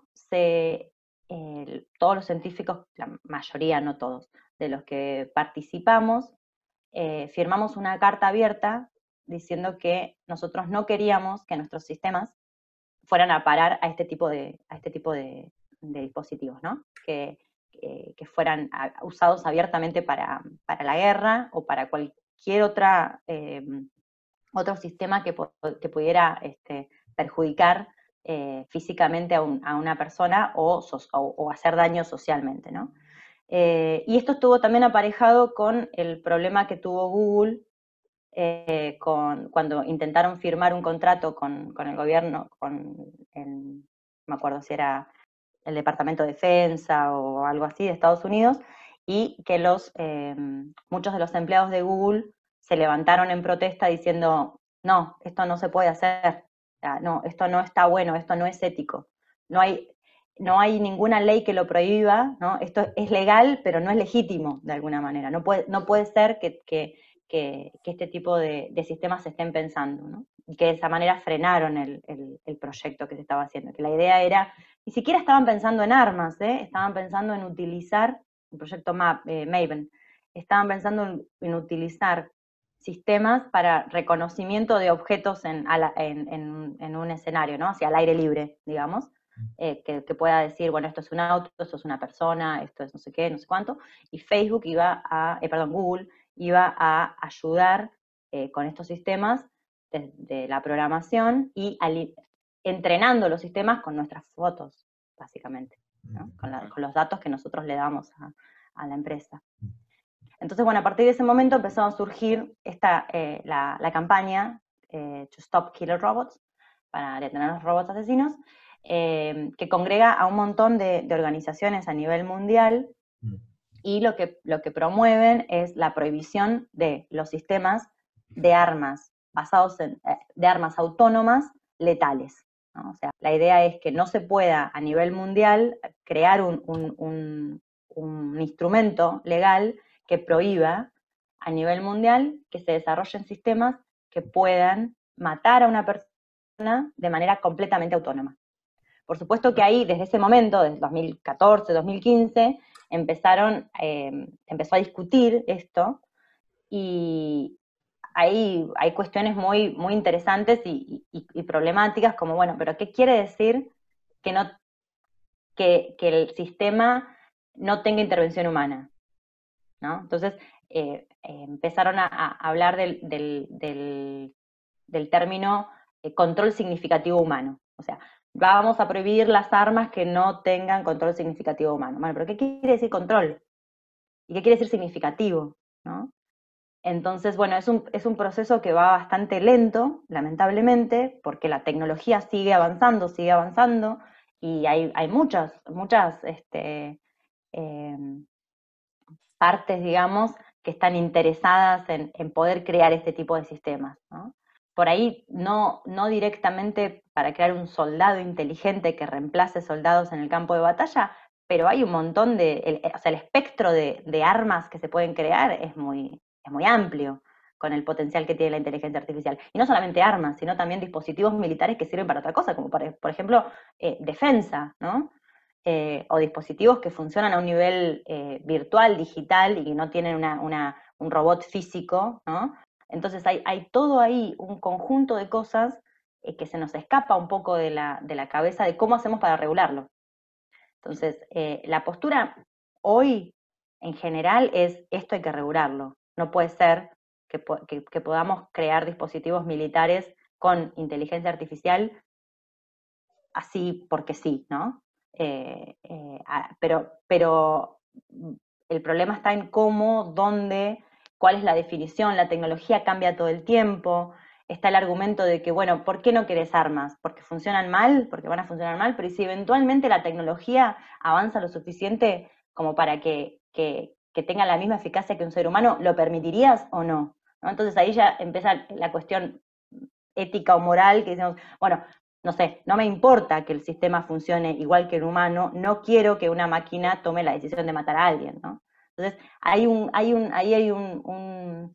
todos los científicos, la mayoría, no todos, de los que participamos, firmamos una carta abierta diciendo que nosotros no queríamos que nuestros sistemas fueran a parar a este tipo de dispositivos, ¿no? Que, que fueran usados abiertamente para la guerra o para cualquier otra, otro sistema que pudiera perjudicar físicamente a una persona o hacer daño socialmente, ¿no? Y esto estuvo también aparejado con el problema que tuvo Google cuando intentaron firmar un contrato con el gobierno, no me acuerdo si era el Departamento de Defensa o algo así de Estados Unidos, y que muchos de los empleados de Google se levantaron en protesta diciendo, no, esto no se puede hacer, no, esto no está bueno, esto no es ético, no hay ninguna ley que lo prohíba, ¿no? Esto es legal, pero no es legítimo de alguna manera, no puede ser que este tipo de sistemas se estén pensando, ¿no? Y que de esa manera frenaron el proyecto que se estaba haciendo, que la idea era, ni siquiera estaban pensando en armas, estaban pensando en utilizar, el proyecto Maven, estaban pensando en utilizar sistemas para reconocimiento de objetos en un escenario, ¿no? Hacia el aire libre, digamos, que pueda decir, bueno, esto es un auto, esto es una persona, esto es no sé qué, no sé cuánto, y Google iba a ayudar con estos sistemas de la programación y entrenando los sistemas con nuestras fotos, básicamente, ¿no? Con los datos que nosotros le damos a la empresa. Entonces, bueno, a partir de ese momento empezó a surgir la campaña To Stop Killer Robots, para detener a los robots asesinos, que congrega a un montón de organizaciones a nivel mundial, y lo que promueven es la prohibición de los sistemas de armas, basados de armas autónomas letales, ¿no? O sea, la idea es que no se pueda a nivel mundial crear un instrumento legal que prohíba a nivel mundial que se desarrollen sistemas que puedan matar a una persona de manera completamente autónoma. Por supuesto que ahí, desde ese momento, desde 2014, 2015, empezó a discutir esto, y ahí hay cuestiones muy, muy interesantes y problemáticas, como, bueno, pero ¿qué quiere decir que el sistema no tenga intervención humana, ¿no? Entonces, empezaron a hablar del término control significativo humano. O sea, vamos a prohibir las armas que no tengan control significativo humano. Bueno, pero ¿qué quiere decir control? ¿Y qué quiere decir significativo, no? Entonces, bueno, es un proceso que va bastante lento, lamentablemente, porque la tecnología sigue avanzando, y hay muchas partes, digamos, que están interesadas en poder crear este tipo de sistemas, ¿no? Por ahí no directamente para crear un soldado inteligente que reemplace soldados en el campo de batalla, pero hay un montón el espectro de armas que se pueden crear es muy amplio con el potencial que tiene la inteligencia artificial. Y no solamente armas, sino también dispositivos militares que sirven para otra cosa, como por ejemplo defensa, ¿no? O dispositivos que funcionan a un nivel virtual, digital, y que no tienen un robot físico, ¿no? Entonces hay todo ahí, un conjunto de cosas que se nos escapa un poco de la cabeza de cómo hacemos para regularlo. Entonces, la postura hoy, en general, es esto hay que regularlo. No puede ser que podamos crear dispositivos militares con inteligencia artificial así porque sí, ¿no? Pero el problema está en cómo, dónde, cuál es la definición, la tecnología cambia todo el tiempo, está el argumento de que, bueno, ¿por qué no querés armas? ¿Porque funcionan mal? ¿Porque van a funcionar mal? Pero si eventualmente la tecnología avanza lo suficiente como para que tenga la misma eficacia que un ser humano, ¿lo permitirías o no? ¿No? Entonces ahí ya empieza la cuestión ética o moral, que decimos, bueno, no sé, no me importa que el sistema funcione igual que el humano, no quiero que una máquina tome la decisión de matar a alguien, ¿no? Entonces, ahí hay un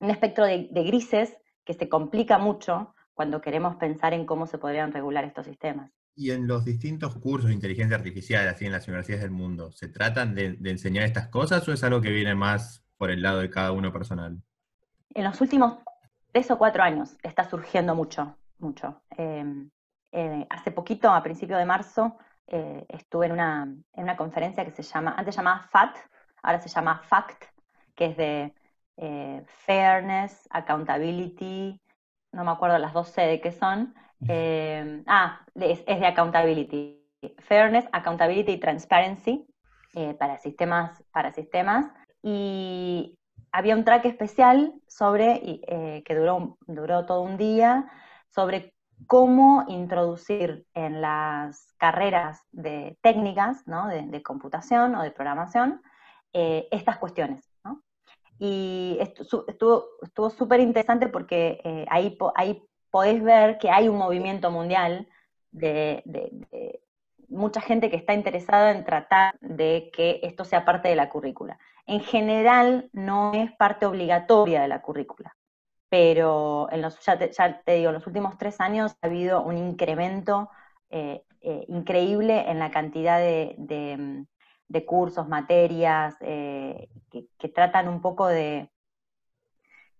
espectro de grises que se complica mucho cuando queremos pensar en cómo se podrían regular estos sistemas. Y en los distintos cursos de inteligencia artificial, así en las universidades del mundo, ¿se tratan de enseñar estas cosas o es algo que viene más por el lado de cada uno personal? En los últimos 3 o 4 años está surgiendo mucho. Hace poquito, a principio de marzo, estuve en una conferencia que se llama, antes llamaba FAT, ahora se llama FACT, que es de Fairness, Accountability, no me acuerdo las dos C de qué son, es de Accountability, Fairness, Accountability y Transparency para sistemas, y había un track especial sobre, que duró todo un día, sobre cómo introducir en las carreras de técnicas, ¿no? de computación o de programación, estas cuestiones, ¿no? Y estuvo súper interesante porque ahí podés ver que hay un movimiento mundial de mucha gente que está interesada en tratar de que esto sea parte de la currícula. En general no es parte obligatoria de la currícula, pero ya te digo, en los últimos 3 años ha habido un incremento increíble en la cantidad de cursos, materias, que tratan un poco de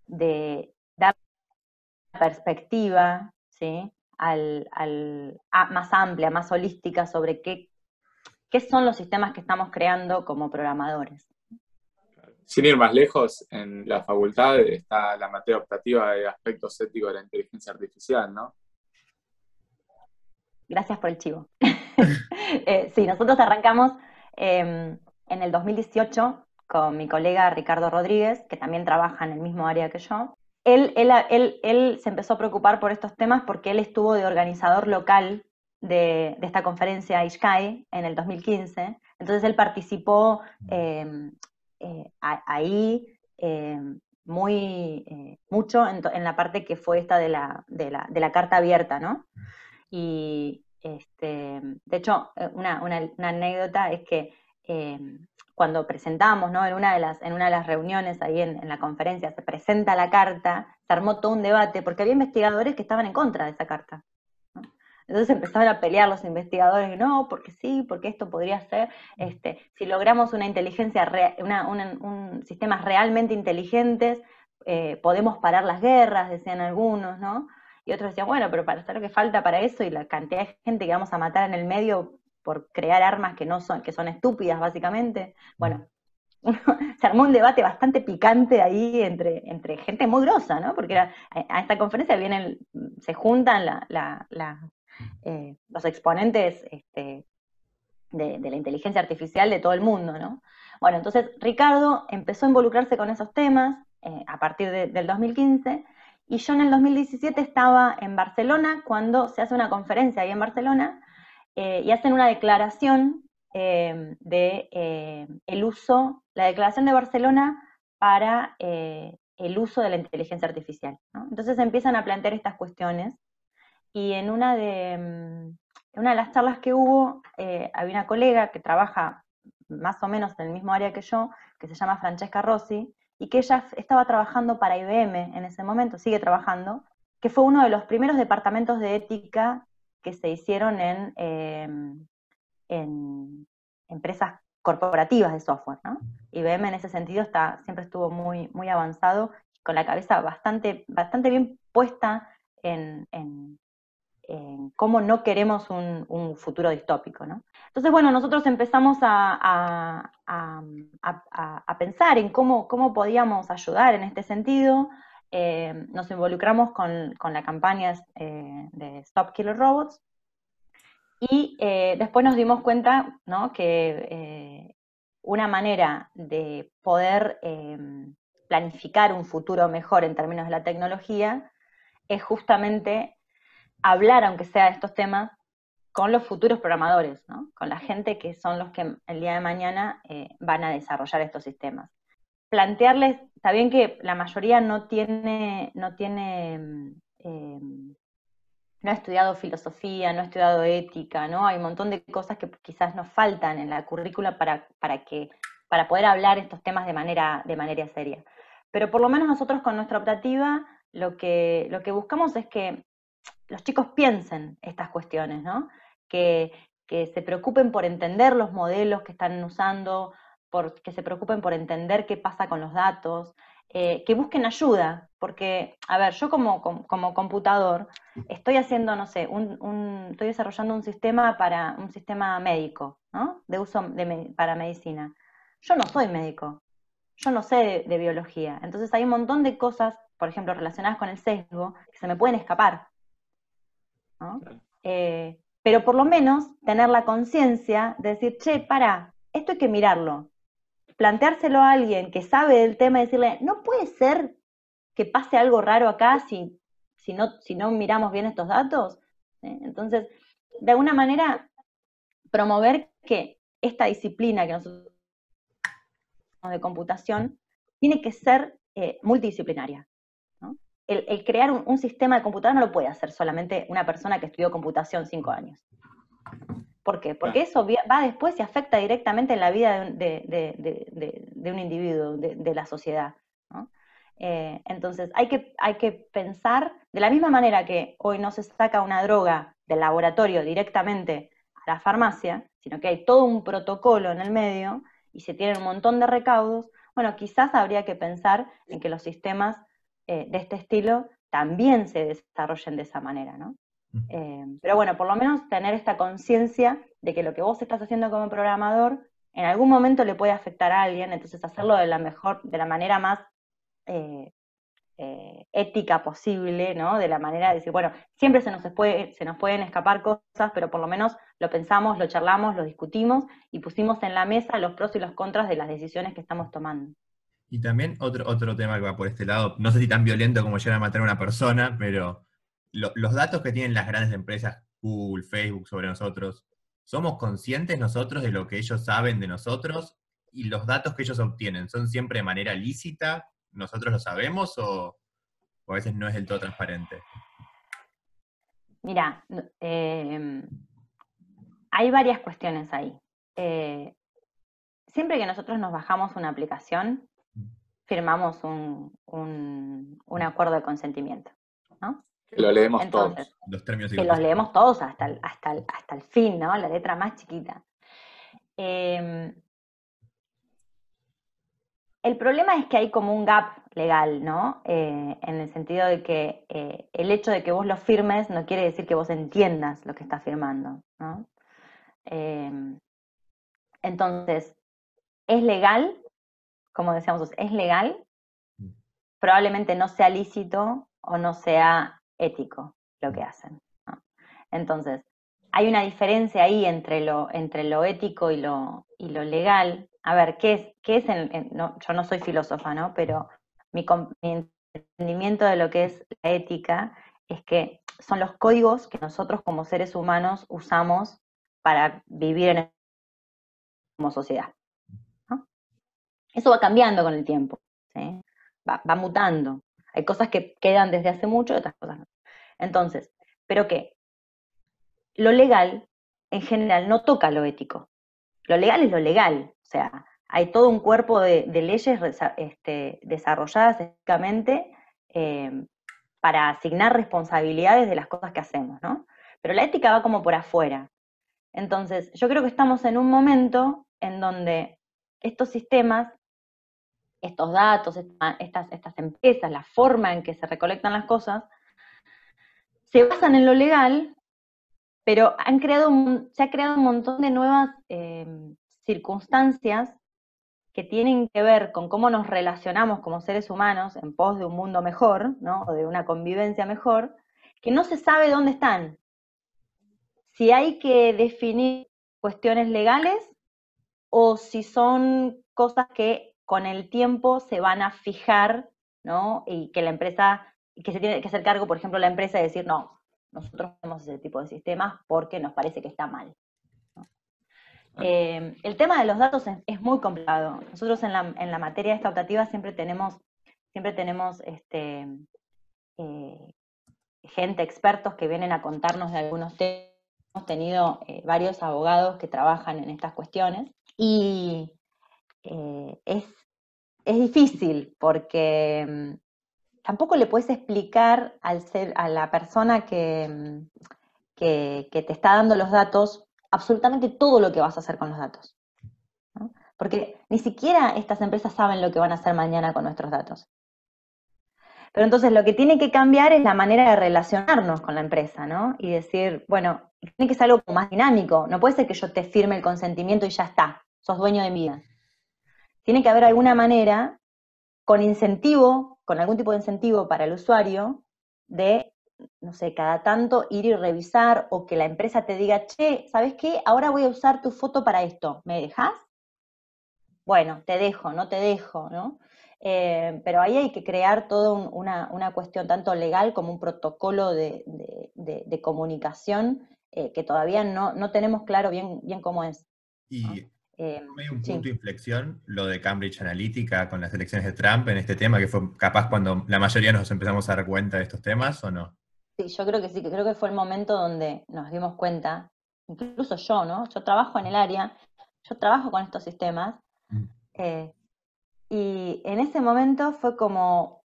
dar perspectiva, ¿sí? Más amplia, más holística sobre qué son los sistemas que estamos creando como programadores. Sin ir más lejos, en la facultad está la materia optativa de aspectos éticos de la inteligencia artificial, ¿no? Gracias por el chivo. Sí, nosotros arrancamos en el 2018 con mi colega Ricardo Rodríguez, que también trabaja en el mismo área que yo. Él se empezó a preocupar por estos temas porque él estuvo de organizador local de esta conferencia IJCAI en el 2015. Entonces él participó mucho en la parte que fue esta de la carta abierta, ¿no? Y de hecho, una anécdota es que cuando presentamos, ¿no? en una de las reuniones ahí en la conferencia, se presenta la carta, se armó todo un debate, porque había investigadores que estaban en contra de esa carta, ¿no? Entonces empezaron a pelear los investigadores, no, porque sí, porque esto podría ser, si logramos una inteligencia, sistemas realmente inteligentes, podemos parar las guerras, decían algunos, ¿no? Y otros decían, bueno, pero para hacer lo que falta para eso y la cantidad de gente que vamos a matar en el medio por crear armas que son estúpidas, básicamente. Bueno, se armó un debate bastante picante ahí entre gente muy grosa, ¿no? Porque a esta conferencia se juntan los exponentes de la inteligencia artificial de todo el mundo, ¿no? Bueno, entonces Ricardo empezó a involucrarse con esos temas a partir del 2015, y yo en el 2017 estaba en Barcelona cuando se hace una conferencia ahí en Barcelona, y hacen una declaración la declaración de Barcelona para el uso de la inteligencia artificial, ¿no? Entonces empiezan a plantear estas cuestiones, y en una de las charlas que hubo, había una colega que trabaja más o menos en el mismo área que yo, que se llama Francesca Rossi, y que ella estaba trabajando para IBM en ese momento, sigue trabajando, que fue uno de los primeros departamentos de ética que se hicieron en empresas corporativas de software, ¿no? IBM en ese sentido siempre estuvo muy, muy avanzado, con la cabeza bastante bien puesta en cómo no queremos un futuro distópico, ¿no? Entonces, bueno, nosotros empezamos a pensar en cómo podíamos ayudar en este sentido. Nos involucramos con la campaña de Stop Killer Robots, y después nos dimos cuenta, ¿no?, que una manera de poder planificar un futuro mejor en términos de la tecnología es justamente hablar, aunque sea de estos temas, con los futuros programadores, ¿no?, con la gente que son los que el día de mañana van a desarrollar estos sistemas. Plantearles, está bien que la mayoría no ha estudiado filosofía, no ha estudiado ética, ¿no? Hay un montón de cosas que quizás nos faltan en la currícula para poder hablar estos temas de manera seria. Pero por lo menos nosotros con nuestra optativa lo que buscamos es que los chicos piensen estas cuestiones, ¿no? Que se preocupen por entender los modelos que están usando, que se preocupen por entender qué pasa con los datos, que busquen ayuda, porque, a ver, yo como computador estoy haciendo, no sé, estoy desarrollando un sistema para un sistema médico, ¿no? De uso para medicina. Yo no soy médico, yo no sé de biología, entonces hay un montón de cosas, por ejemplo, relacionadas con el sesgo, que se me pueden escapar, ¿no? Pero por lo menos tener la conciencia de decir, che, pará, esto hay que mirarlo. Planteárselo a alguien que sabe del tema y decirle, no puede ser que pase algo raro acá si no miramos bien estos datos. Entonces, de alguna manera, promover que esta disciplina que nosotros de computación tiene que ser multidisciplinaria, ¿no? El crear un sistema de computadora no lo puede hacer solamente una persona que estudió computación 5 años. ¿Por qué? Porque eso va después y afecta directamente en la vida de un individuo, de la sociedad, ¿no? Entonces hay que pensar, de la misma manera que hoy no se saca una droga del laboratorio directamente a la farmacia, sino que hay todo un protocolo en el medio y se tienen un montón de recaudos, bueno, quizás habría que pensar en que los sistemas de este estilo también se desarrollen de esa manera, ¿no? Pero bueno, por lo menos tener esta conciencia de que lo que vos estás haciendo como programador en algún momento le puede afectar a alguien, entonces hacerlo de la manera más ética posible, ¿no? De la manera de decir, bueno, siempre se nos pueden escapar cosas, pero por lo menos lo pensamos, lo charlamos, lo discutimos y pusimos en la mesa los pros y los contras de las decisiones que estamos tomando. Y también otro tema que va por este lado, no sé si tan violento como llegar a matar a una persona, pero los datos que tienen las grandes empresas, Google, Facebook, sobre nosotros, ¿somos conscientes nosotros de lo que ellos saben de nosotros? ¿Y los datos que ellos obtienen son siempre de manera lícita? ¿Nosotros lo sabemos o a veces no es del todo transparente? Mirá, hay varias cuestiones ahí. Siempre que nosotros nos bajamos una aplicación, firmamos un acuerdo de consentimiento, ¿no? Que lo leemos entonces, todos. Los términos que los leemos todos hasta el fin, ¿no? La letra más chiquita. El problema es que hay como un gap legal, ¿no? En el sentido de que el hecho de que vos lo firmes no quiere decir que vos entiendas lo que estás firmando, ¿no? Entonces, es legal, como decíamos, es legal, probablemente no sea lícito o no sea ético lo que hacen, ¿no? Entonces, hay una diferencia ahí entre lo ético y lo legal. A ver, ¿qué es no, yo no soy filósofa, ¿no? Pero mi entendimiento de lo que es la ética es que son los códigos que nosotros como seres humanos usamos para vivir como sociedad, ¿no? Eso va cambiando con el tiempo, ¿sí? Va mutando. Hay cosas que quedan desde hace mucho, otras cosas no. Entonces, pero que lo legal, en general, no toca lo ético. Lo legal es lo legal. O sea, hay todo un cuerpo de leyes desarrolladas éticamente para asignar responsabilidades de las cosas que hacemos, ¿no? Pero la ética va como por afuera. Entonces, yo creo que estamos en un momento en donde estos sistemas, estos datos, estas empresas, la forma en que se recolectan las cosas, se basan en lo legal, pero se ha creado un montón de nuevas circunstancias que tienen que ver con cómo nos relacionamos como seres humanos en pos de un mundo mejor, ¿no? O de una convivencia mejor, que no se sabe dónde están. Si hay que definir cuestiones legales o si son cosas que con el tiempo se van a fijar, ¿no? Y que la empresa, que se tiene que hacer cargo, por ejemplo, la empresa de decir, no, nosotros hacemos ese tipo de sistemas porque nos parece que está mal, ¿no? El tema de los datos es muy complicado. Nosotros en la materia esta optativa siempre tenemos gente, expertos que vienen a contarnos de algunos temas. Hemos tenido varios abogados que trabajan en estas cuestiones y es difícil porque tampoco le puedes explicar a la persona que te está dando los datos absolutamente todo lo que vas a hacer con los datos, ¿no? Porque ni siquiera estas empresas saben lo que van a hacer mañana con nuestros datos. Pero entonces lo que tiene que cambiar es la manera de relacionarnos con la empresa, ¿no? Y decir, bueno, tiene que ser algo más dinámico. No puede ser que yo te firme el consentimiento y ya está, sos dueño de mi vida. Tiene que haber alguna manera, con incentivo, con algún tipo de incentivo para el usuario, de, no sé, cada tanto ir y revisar, o que la empresa te diga, che, ¿sabes qué? Ahora voy a usar tu foto para esto, ¿me dejás? Bueno, te dejo, no te dejo, ¿no? Pero ahí hay que crear toda una cuestión tanto legal como un protocolo de comunicación que todavía no tenemos claro bien cómo es. Y ¿no? Medio un punto de inflexión, lo de Cambridge Analytica con las elecciones de Trump en este tema, que fue capaz cuando la mayoría nos empezamos a dar cuenta de estos temas, ¿o no? Sí, yo creo que sí, creo que fue el momento donde nos dimos cuenta, incluso yo, ¿no? Yo trabajo en el área, yo trabajo con estos sistemas, y en ese momento fue como,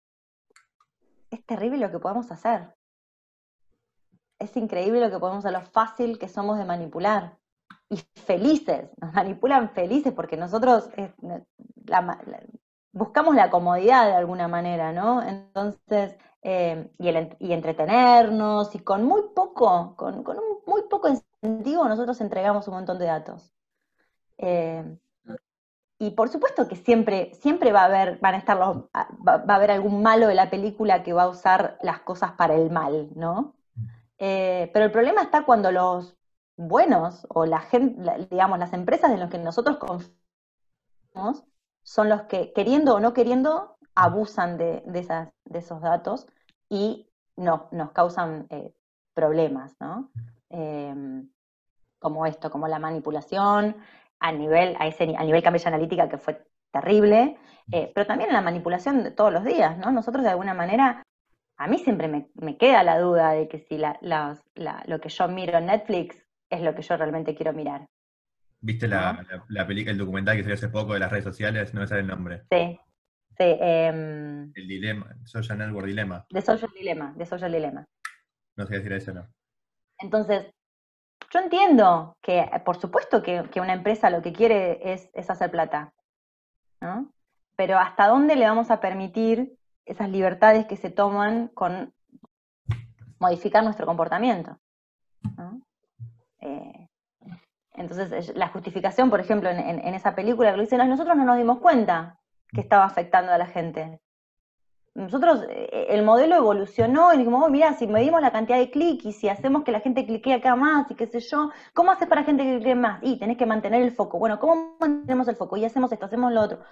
es terrible lo que podemos hacer. Es increíble lo que podemos hacer, lo fácil que somos de manipular. Y felices, nos manipulan felices porque nosotros buscamos la comodidad de alguna manera, ¿no? Entonces, y entretenernos, y con muy poco, con un muy poco incentivo nosotros entregamos un montón de datos. Y por supuesto que siempre va a haber algún malo de la película que va a usar las cosas para el mal, ¿no? Pero el problema está cuando los buenos, o la gente, digamos, las empresas en las que nosotros confiamos, son los que, queriendo o no queriendo, abusan de esos datos y nos causan problemas, ¿no? Como esto, como la manipulación. A nivel Cambridge Analytica, que fue terrible, pero también la manipulación de todos los días, ¿no? Nosotros de alguna manera, a mí siempre me queda la duda de que si lo que yo miro en Netflix es lo que yo realmente quiero mirar. ¿Viste el documental que salió hace poco de las redes sociales? No me sale el nombre. Sí, sí. El dilema, Social Network Dilemma. De Social Dilemma. No sé decir eso, ¿no? Entonces, yo entiendo que, por supuesto, que una empresa lo que quiere es hacer plata, ¿no? Pero ¿hasta dónde le vamos a permitir esas libertades que se toman con modificar nuestro comportamiento, ¿no? Entonces, la justificación, por ejemplo, en esa película, que dicen, nosotros no nos dimos cuenta que estaba afectando a la gente. Nosotros, el modelo evolucionó y dijimos, oh, mirá, si medimos la cantidad de clics y si hacemos que la gente clique acá más y qué sé yo, ¿cómo haces para gente que clique más? Y tenés que mantener el foco. Bueno, ¿cómo mantenemos el foco? Y hacemos esto, hacemos lo otro.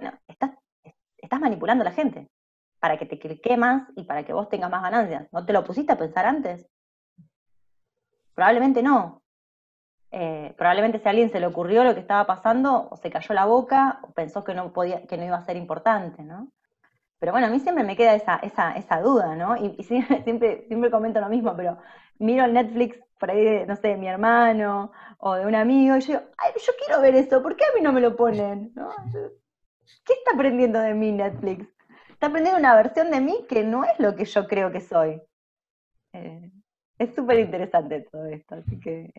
No, estás manipulando a la gente para que te clique más y para que vos tengas más ganancias. ¿No te lo pusiste a pensar antes? Probablemente no. Probablemente si a alguien se le ocurrió lo que estaba pasando, o se cayó la boca, o pensó que no iba a ser importante, ¿no? Pero bueno, a mí siempre me queda esa duda, ¿no? Y siempre comento lo mismo, pero miro el Netflix por ahí, no sé, de mi hermano o de un amigo, y yo digo, ay, yo quiero ver eso, ¿por qué a mí no me lo ponen? ¿No? ¿Qué está aprendiendo de mí Netflix? Está aprendiendo una versión de mí que no es lo que yo creo que soy. Es súper interesante todo esto, así que,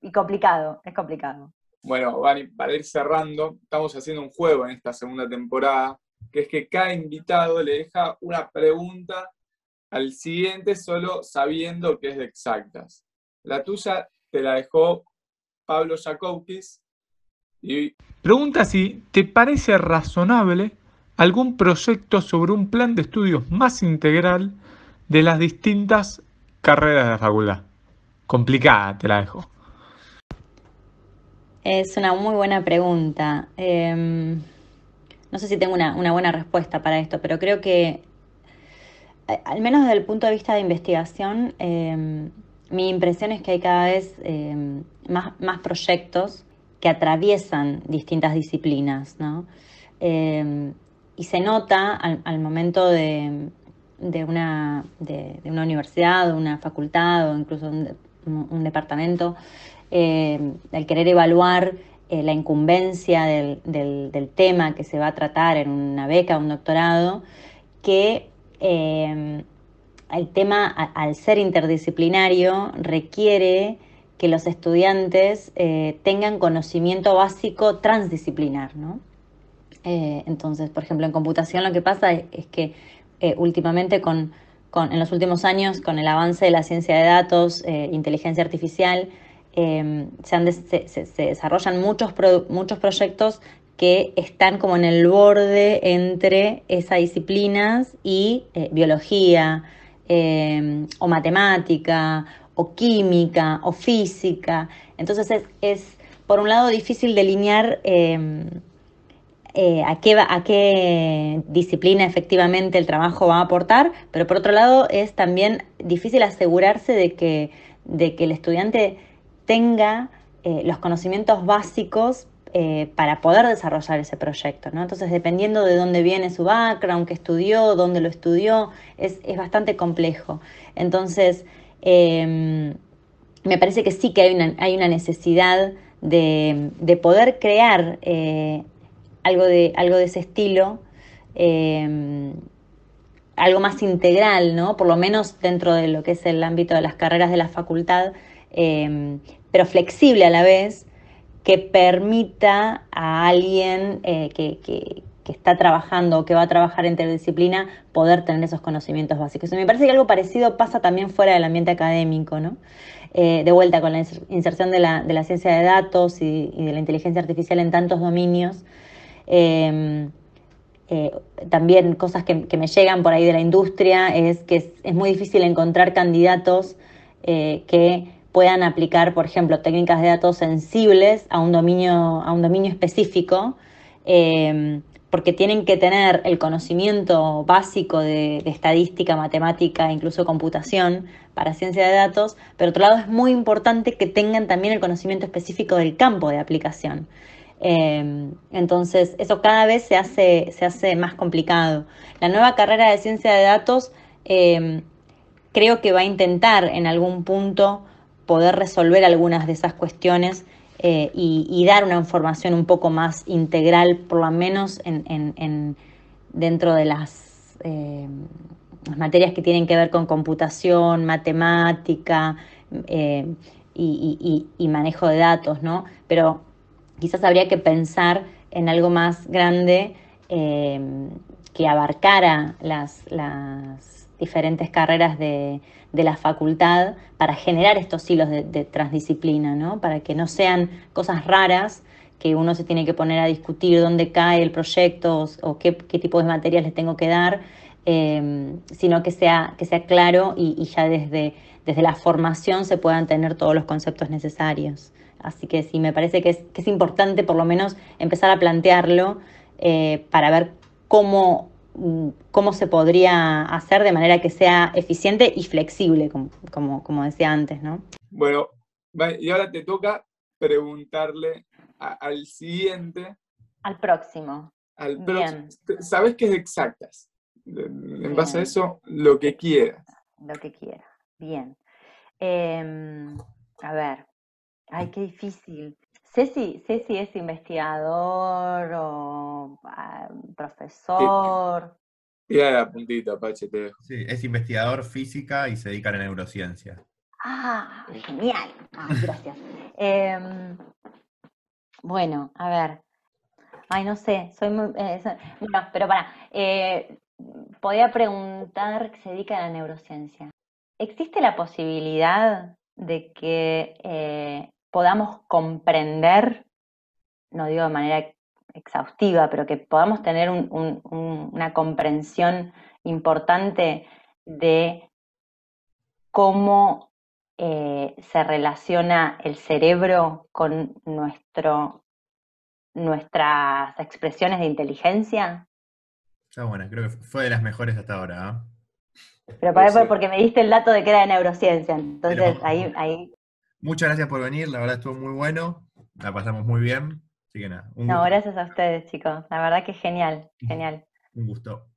y complicado, es complicado. Bueno, Vani, para ir cerrando, estamos haciendo un juego en esta segunda temporada, que es que cada invitado le deja una pregunta al siguiente solo sabiendo que es de Exactas. La tuya te la dejó Pablo Jacoutis. Y pregunta si te parece razonable algún proyecto sobre un plan de estudios más integral de las distintas carreras de la facultad. Complicada te la dejo. Es una muy buena pregunta. No sé si tengo una buena respuesta para esto, pero creo que, al menos desde el punto de vista de investigación, mi impresión es que hay cada vez más proyectos que atraviesan distintas disciplinas, ¿no? Y se nota al momento de una universidad, de una facultad o incluso un departamento, el querer evaluar la incumbencia del tema que se va a tratar en una beca o un doctorado, que el tema, al ser interdisciplinario, requiere que los estudiantes tengan conocimiento básico transdisciplinar, ¿no? Entonces, por ejemplo, en computación lo que pasa es que últimamente, en los últimos años, con el avance de la ciencia de datos, inteligencia artificial, se desarrollan muchos proyectos que están como en el borde entre esas disciplinas y biología, o matemática, o química, o física. Entonces es por un lado, difícil delinear a qué disciplina efectivamente el trabajo va a aportar, pero por otro lado es también difícil asegurarse de que el estudiante tenga los conocimientos básicos para poder desarrollar ese proyecto, ¿no? Entonces, dependiendo de dónde viene su background, qué estudió, dónde lo estudió, es bastante complejo. Entonces, me parece que sí que hay una necesidad de poder crear algo de ese estilo, algo más integral, ¿no? Por lo menos dentro de lo que es el ámbito de las carreras de la facultad, pero flexible a la vez, que permita a alguien que está trabajando o que va a trabajar en interdisciplina poder tener esos conocimientos básicos. Y me parece que algo parecido pasa también fuera del ambiente académico, ¿no? De vuelta, con la inserción de la ciencia de datos y de la inteligencia artificial en tantos dominios, también cosas que me llegan por ahí de la industria es que es muy difícil encontrar candidatos que puedan aplicar, por ejemplo, técnicas de datos sensibles a un dominio específico, porque tienen que tener el conocimiento básico de estadística, matemática, incluso computación para ciencia de datos, pero por otro lado es muy importante que tengan también el conocimiento específico del campo de aplicación. Entonces, eso cada vez se hace más complicado. La nueva carrera de ciencia de datos creo que va a intentar en algún punto poder resolver algunas de esas cuestiones y dar una información un poco más integral, por lo menos dentro de las materias que tienen que ver con computación, matemática y manejo de datos, ¿no? Pero quizás habría que pensar en algo más grande que abarcara las diferentes carreras de la facultad para generar estos hilos de transdisciplina, ¿no? Para que no sean cosas raras que uno se tiene que poner a discutir dónde cae el proyecto o qué tipo de materias les tengo que dar, sino que sea claro y ya desde la formación se puedan tener todos los conceptos necesarios. Así que sí, me parece que es importante por lo menos empezar a plantearlo para ver cómo se podría hacer de manera que sea eficiente y flexible, como decía antes, ¿no? Bueno, y ahora te toca preguntarle al siguiente. Al próximo. Al próximo. Sabes que es exactas. En base a eso, lo que quieras. Lo que quieras. Bien. A ver. Ay, qué difícil. Ceci es investigador o profesor. Tira la puntita, Pache, te dejo. Sí, es investigador física y se dedica a la neurociencia. ¡Ah, genial! Ay, gracias. Bueno, a ver. Ay, no sé, soy muy... bueno, pero pará. Podía preguntar, ¿se dedica a la neurociencia? ¿Existe la posibilidad de que... podamos comprender, no digo de manera exhaustiva, pero que podamos tener una comprensión importante de cómo se relaciona el cerebro con nuestras expresiones de inteligencia? Está buena, creo que fue de las mejores hasta ahora, ¿eh? Pero para ver, porque me diste el dato de que era de neurociencia, entonces pero... ahí... Muchas gracias por venir, la verdad estuvo muy bueno, la pasamos muy bien, así que nada. No, gracias a ustedes, chicos, la verdad que genial, genial. Un gusto.